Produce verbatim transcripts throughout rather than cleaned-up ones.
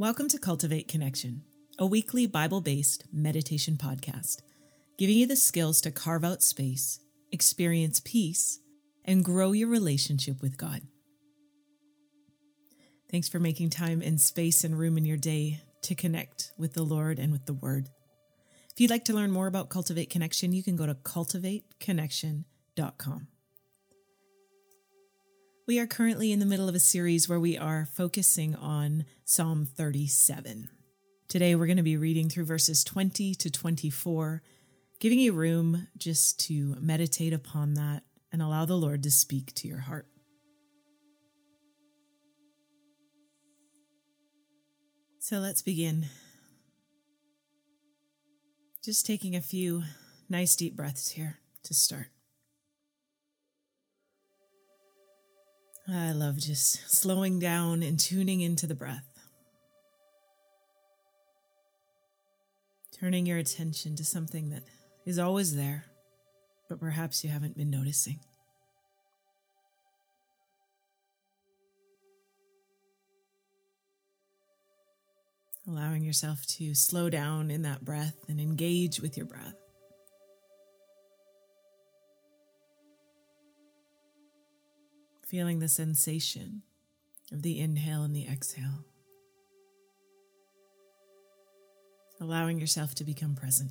Welcome to Cultivate Connection, a weekly Bible-based meditation podcast, giving you the skills to carve out space, experience peace, and grow your relationship with God. Thanks for making time and space and room in your day to connect with the Lord and with the Word. If you'd like to learn more about Cultivate Connection, you can go to cultivate connection dot com. We are currently in the middle of a series where we are focusing on Psalm thirty-seven. Today we're going to be reading through verses twenty to twenty-four, giving you room just to meditate upon that and allow the Lord to speak to your heart. So let's begin. Just taking a few nice deep breaths here to start. I love just slowing down and tuning into the breath. Turning your attention to something that is always there, but perhaps you haven't been noticing. Allowing yourself to slow down in that breath and engage with your breath. Feeling the sensation of the inhale and the exhale. Allowing yourself to become present.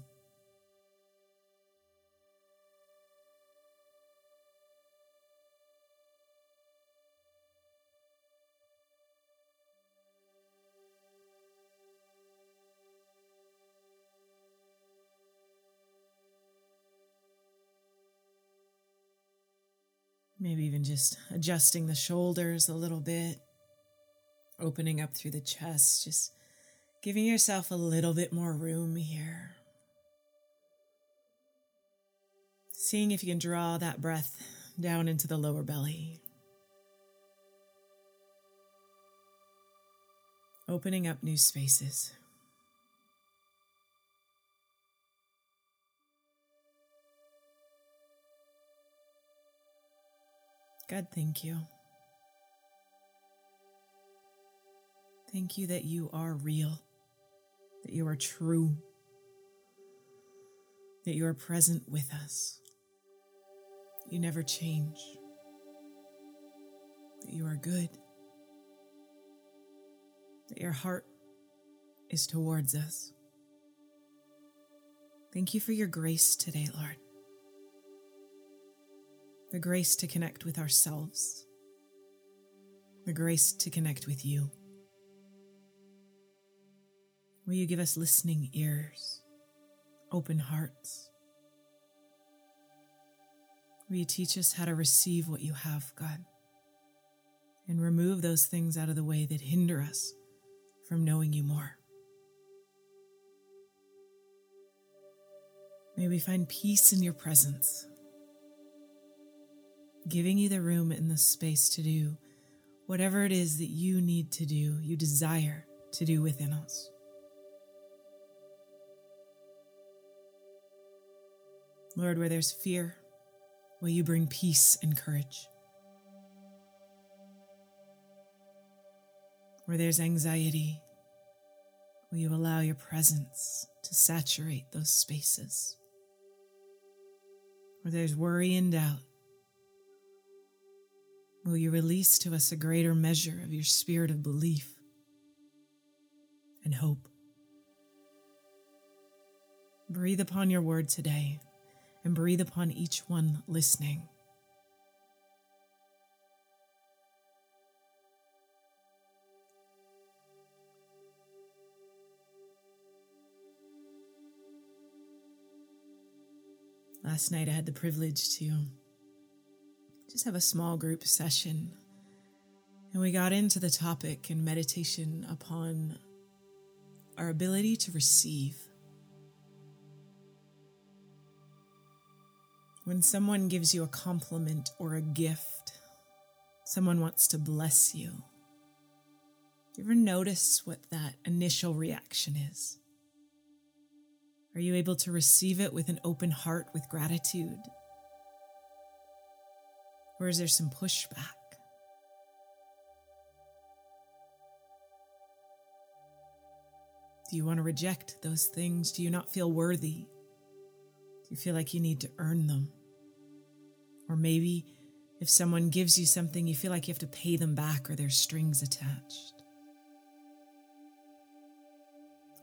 Maybe even just adjusting the shoulders a little bit, opening up through the chest, just giving yourself a little bit more room here. Seeing if you can draw that breath down into the lower belly. Opening up new spaces. God, thank you. Thank you that you are real, that you are true, that you are present with us. You never change, that you are good, that your heart is towards us. Thank you for your grace today, Lord. The grace to connect with ourselves, the grace to connect with you. Will you give us listening ears, open hearts? Will you teach us how to receive what you have, God, and remove those things out of the way that hinder us from knowing you more? May we find peace in your presence, giving you the room and the space to do whatever it is that you need to do, you desire to do within us. Lord, where there's fear, will you bring peace and courage? Where there's anxiety, will you allow your presence to saturate those spaces? Where there's worry and doubt, will you release to us a greater measure of your spirit of belief and hope? Breathe upon your word today and breathe upon each one listening. Last night I had the privilege to just have a small group session, and we got into the topic and meditation upon our ability to receive. When someone gives you a compliment or a gift, someone wants to bless you. Do you ever notice what that initial reaction is? Are you able to receive it with an open heart, with gratitude? Or is there some pushback? Do you want to reject those things? Do you not feel worthy? Do you feel like you need to earn them? Or maybe if someone gives you something, you feel like you have to pay them back or there's strings attached.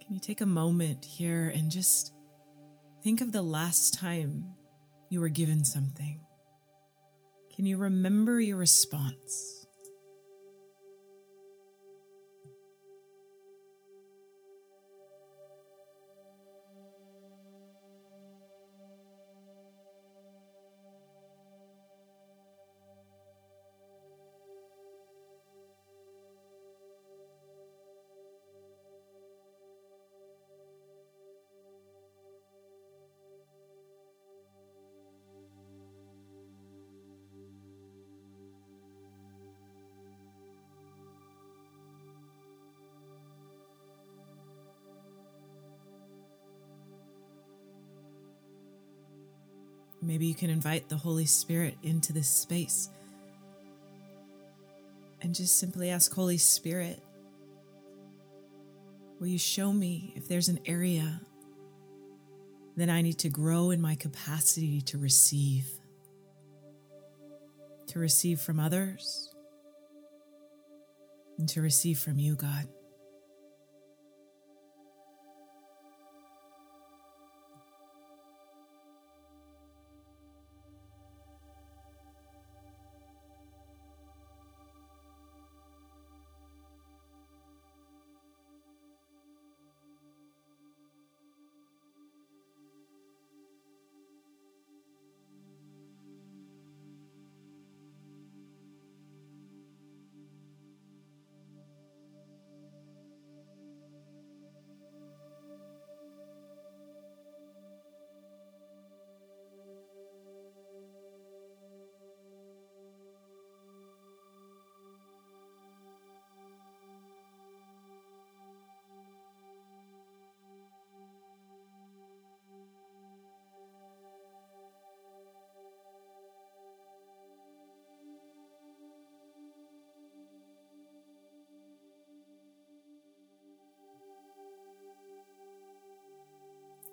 Can you take a moment here and just think of the last time you were given something? Can you remember your response? Maybe you can invite the Holy Spirit into this space and just simply ask, Holy Spirit, will you show me if there's an area that I need to grow in my capacity to receive, to receive from others and to receive from you, God.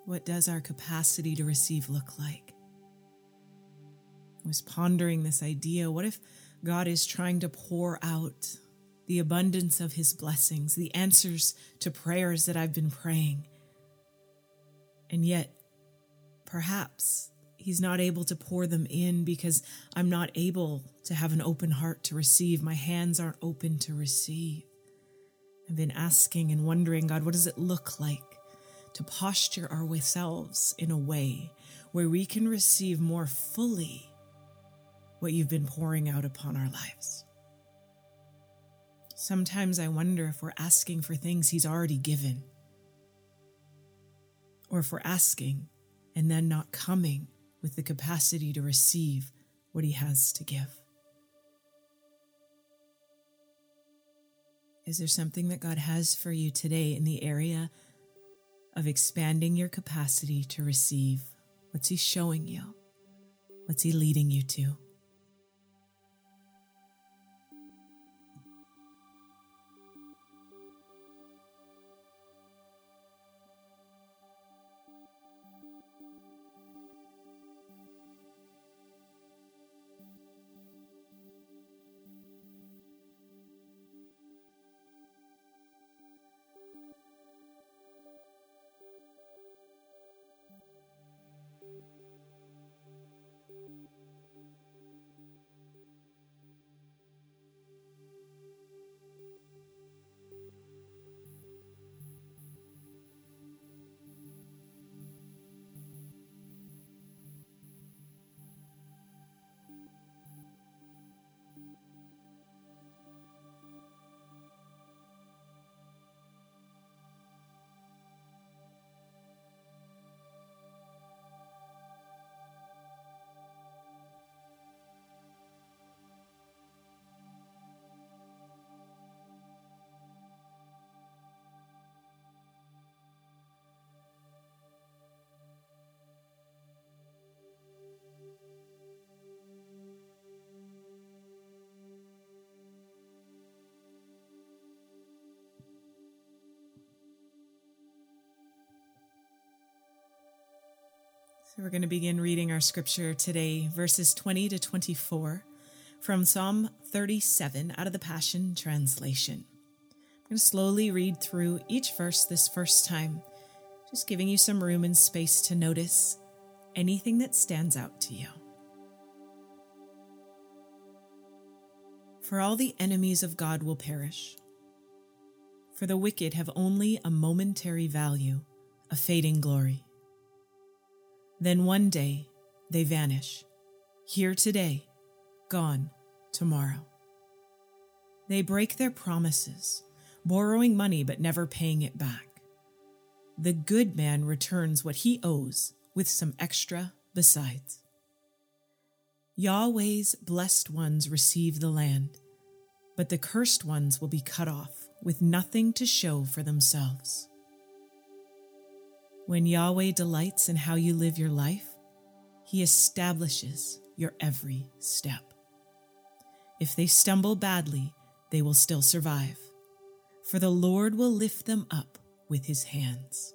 What does our capacity to receive look like? I was pondering this idea. What if God is trying to pour out the abundance of his blessings, the answers to prayers that I've been praying? And yet, perhaps he's not able to pour them in because I'm not able to have an open heart to receive. My hands aren't open to receive. I've been asking and wondering, God, what does it look like to posture ourselves in a way where we can receive more fully what you've been pouring out upon our lives? Sometimes I wonder if we're asking for things he's already given, or if we're asking and then not coming with the capacity to receive what he has to give. Is there something that God has for you today in the area of expanding your capacity to receive? What's he showing you? What's he leading you to? So we're going to begin reading our scripture today, verses twenty to twenty-four, from Psalm thirty-seven out of the Passion Translation. I'm going to slowly read through each verse this first time, just giving you some room and space to notice anything that stands out to you. For all the enemies of God will perish, for the wicked have only a momentary value, a fading glory. Then one day they vanish, here today, gone tomorrow. They break their promises, borrowing money but never paying it back. The good man returns what he owes with some extra besides. Yahweh's blessed ones receive the land, but the cursed ones will be cut off with nothing to show for themselves. When Yahweh delights in how you live your life, he establishes your every step. If they stumble badly, they will still survive, for the Lord will lift them up with his hands.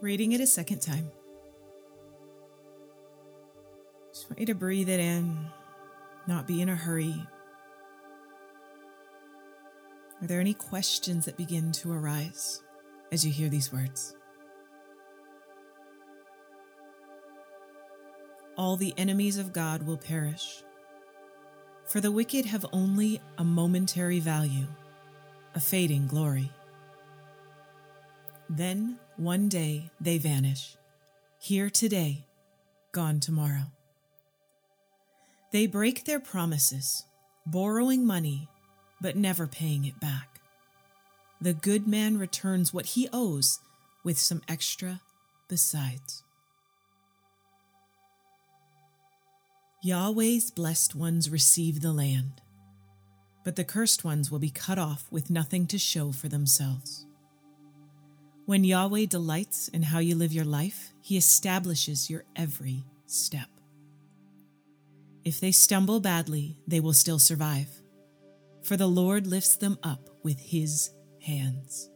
Reading it a second time. Just want you to breathe it in, not be in a hurry. Are there any questions that begin to arise as you hear these words? All the enemies of God will perish, for the wicked have only a momentary value, a fading glory. Then one day they vanish, here today, gone tomorrow. They break their promises, borrowing money, but never paying it back. The good man returns what he owes with some extra besides. Yahweh's blessed ones receive the land, but the cursed ones will be cut off with nothing to show for themselves. When Yahweh delights in how you live your life, he establishes your every step. If they stumble badly, they will still survive, for the Lord lifts them up with his hands.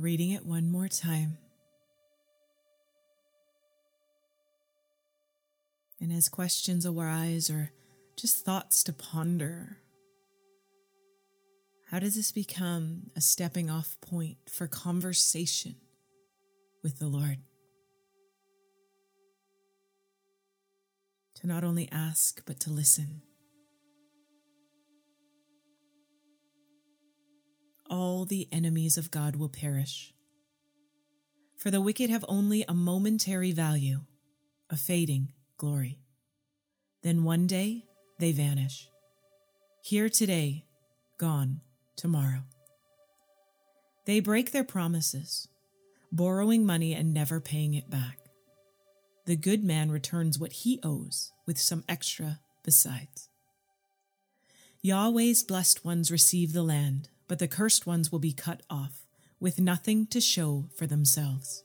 reading it one more time. And as questions arise or just thoughts to ponder, how does this become a stepping off point for conversation with the Lord? To not only ask, but to listen. All the enemies of God will perish, for the wicked have only a momentary value, a fading glory. Then one day they vanish. Here today, gone tomorrow. They break their promises, borrowing money and never paying it back. The good man returns what he owes with some extra besides. Yahweh's blessed ones receive the land, but the cursed ones will be cut off, with nothing to show for themselves.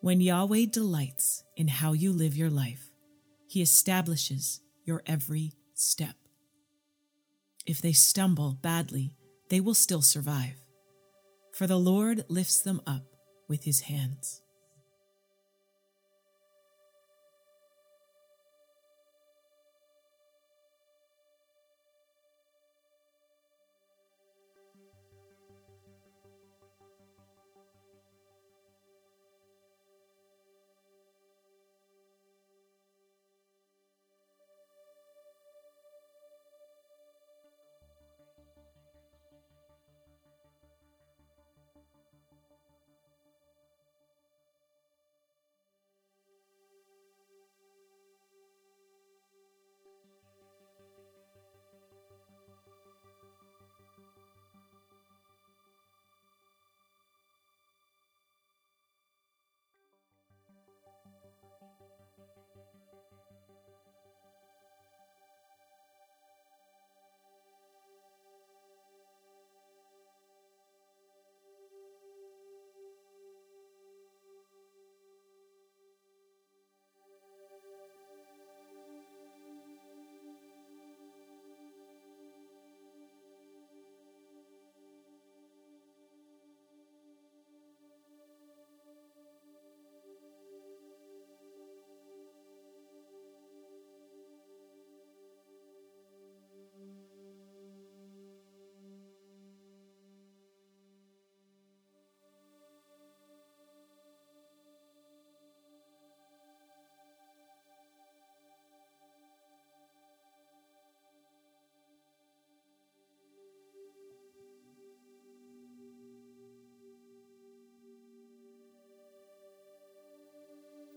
When Yahweh delights in how you live your life, he establishes your every step. If they stumble badly, they will still survive, for the Lord lifts them up with his hands.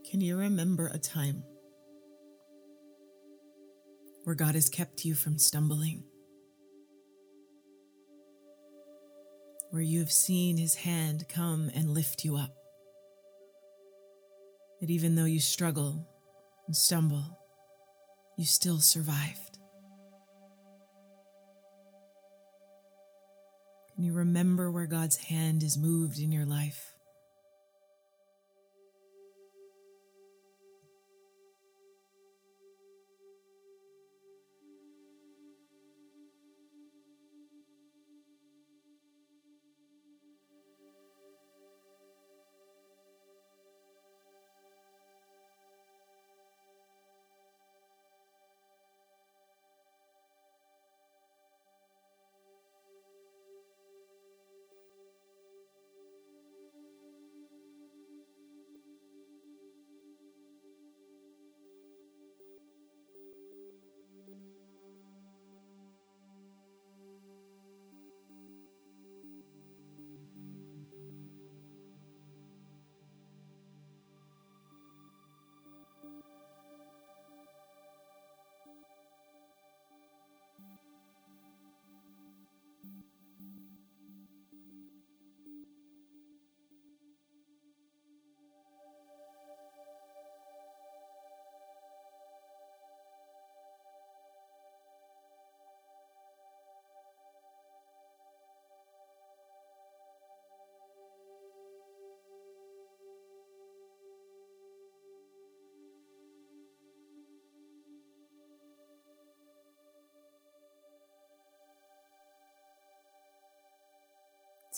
Can you remember a time where God has kept you from stumbling? Where you have seen his hand come and lift you up? That even though you struggle and stumble, you still survived. Can you remember where God's hand is moved in your life?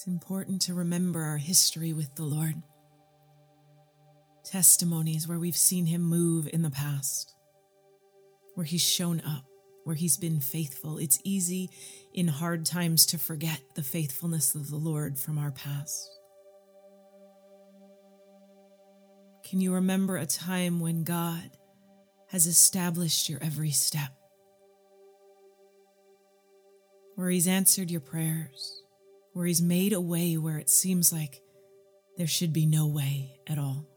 It's important to remember our history with the Lord. Testimonies where we've seen Him move in the past, where He's shown up, where He's been faithful. It's easy in hard times to forget the faithfulness of the Lord from our past. Can you remember a time when God has established your every step, where He's answered your prayers, where He's made a way where it seems like there should be no way at all?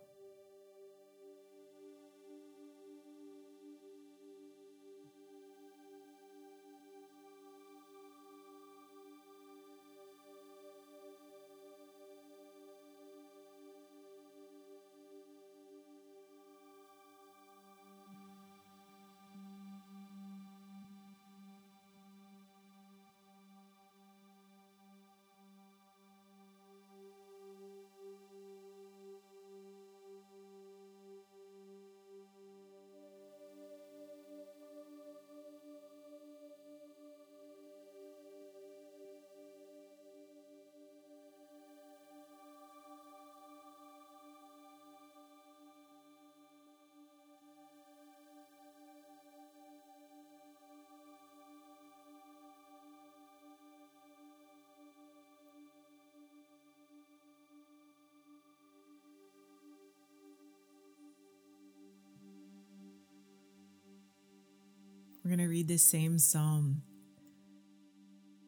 We're going to read this same psalm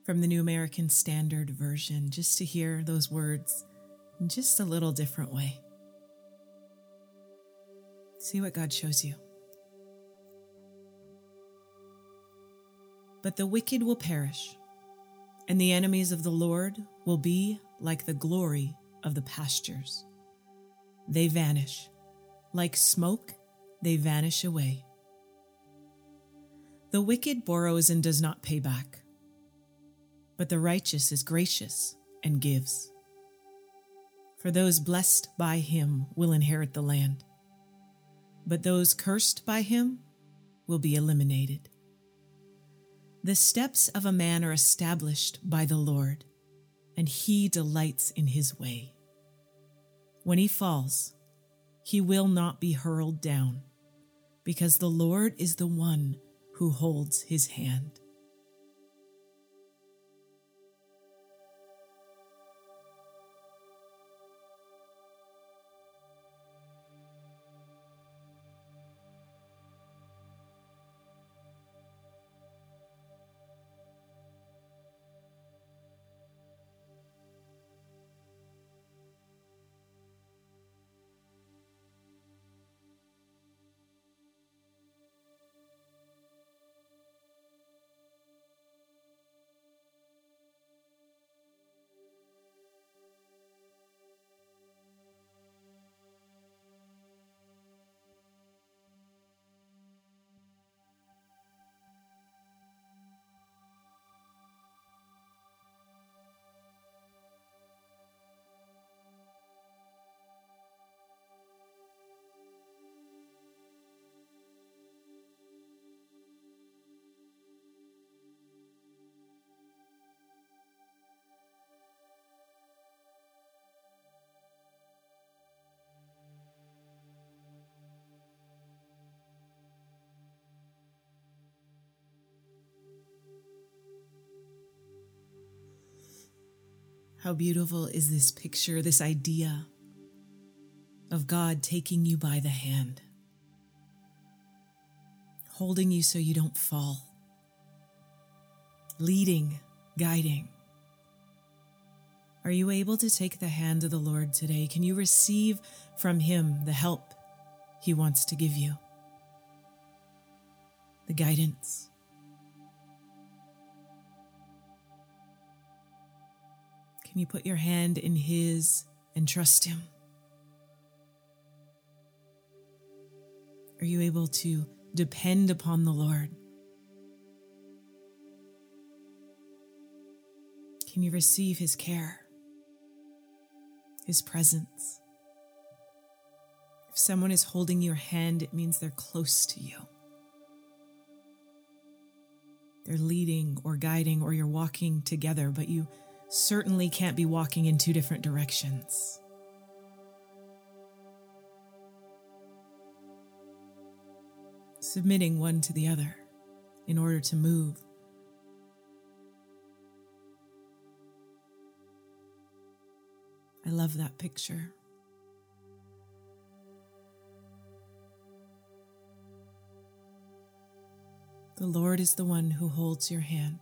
from the New American Standard Version just to hear those words in just a little different way. See what God shows you. But the wicked will perish, and the enemies of the Lord will be like the glory of the pastures. They vanish. Like smoke, they vanish away. The wicked borrows and does not pay back, but the righteous is gracious and gives. For those blessed by Him will inherit the land, but those cursed by Him will be eliminated. The steps of a man are established by the Lord, and He delights in his way. When he falls, he will not be hurled down, because the Lord is the one who holds His hand. How beautiful is this picture, this idea of God taking you by the hand, holding you so you don't fall, leading, guiding. Are you able to take the hand of the Lord today? Can you receive from Him the help He wants to give you, the guidance? Can you put your hand in His and trust Him? Are you able to depend upon the Lord? Can you receive His care, His presence? If someone is holding your hand, it means they're close to you. They're leading or guiding, or you're walking together, but you certainly can't be walking in two different directions. Submitting one to the other in order to move. I love that picture. The Lord is the one who holds your hand,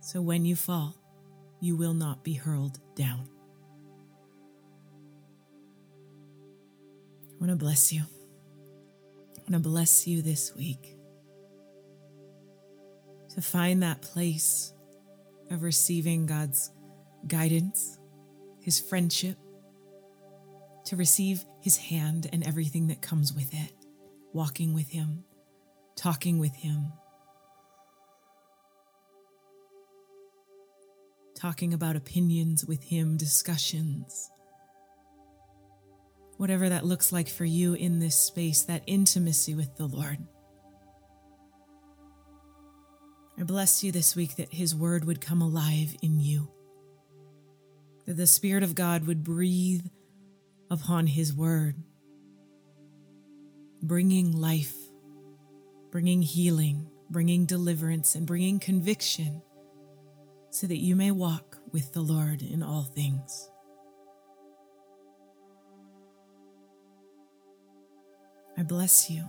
so when you fall, you will not be hurled down. I want to bless you. I want to bless you this week to find that place of receiving God's guidance, His friendship, to receive His hand and everything that comes with it, walking with Him, talking with Him, talking about opinions with Him, discussions, whatever that looks like for you in this space, that intimacy with the Lord. I bless you this week that His word would come alive in you, that the Spirit of God would breathe upon His word, bringing life, bringing healing, bringing deliverance, and bringing conviction so that you may walk with the Lord in all things. I bless you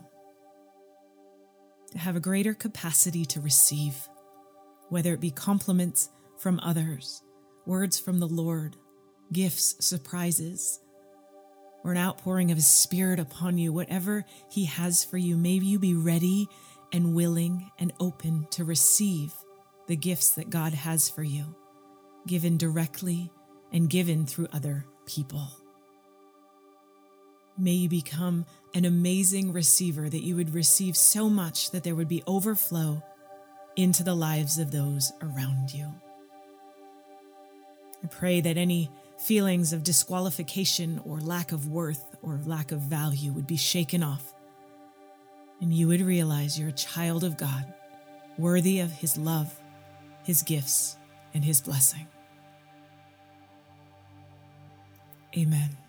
to have a greater capacity to receive, whether it be compliments from others, words from the Lord, gifts, surprises, or an outpouring of His Spirit upon you. Whatever He has for you, may you be ready and willing and open to receive the gifts that God has for you, given directly and given through other people. May you become an amazing receiver, that you would receive so much that there would be overflow into the lives of those around you. I pray that any feelings of disqualification or lack of worth or lack of value would be shaken off, and you would realize you're a child of God, worthy of His love, His gifts, and His blessing. Amen.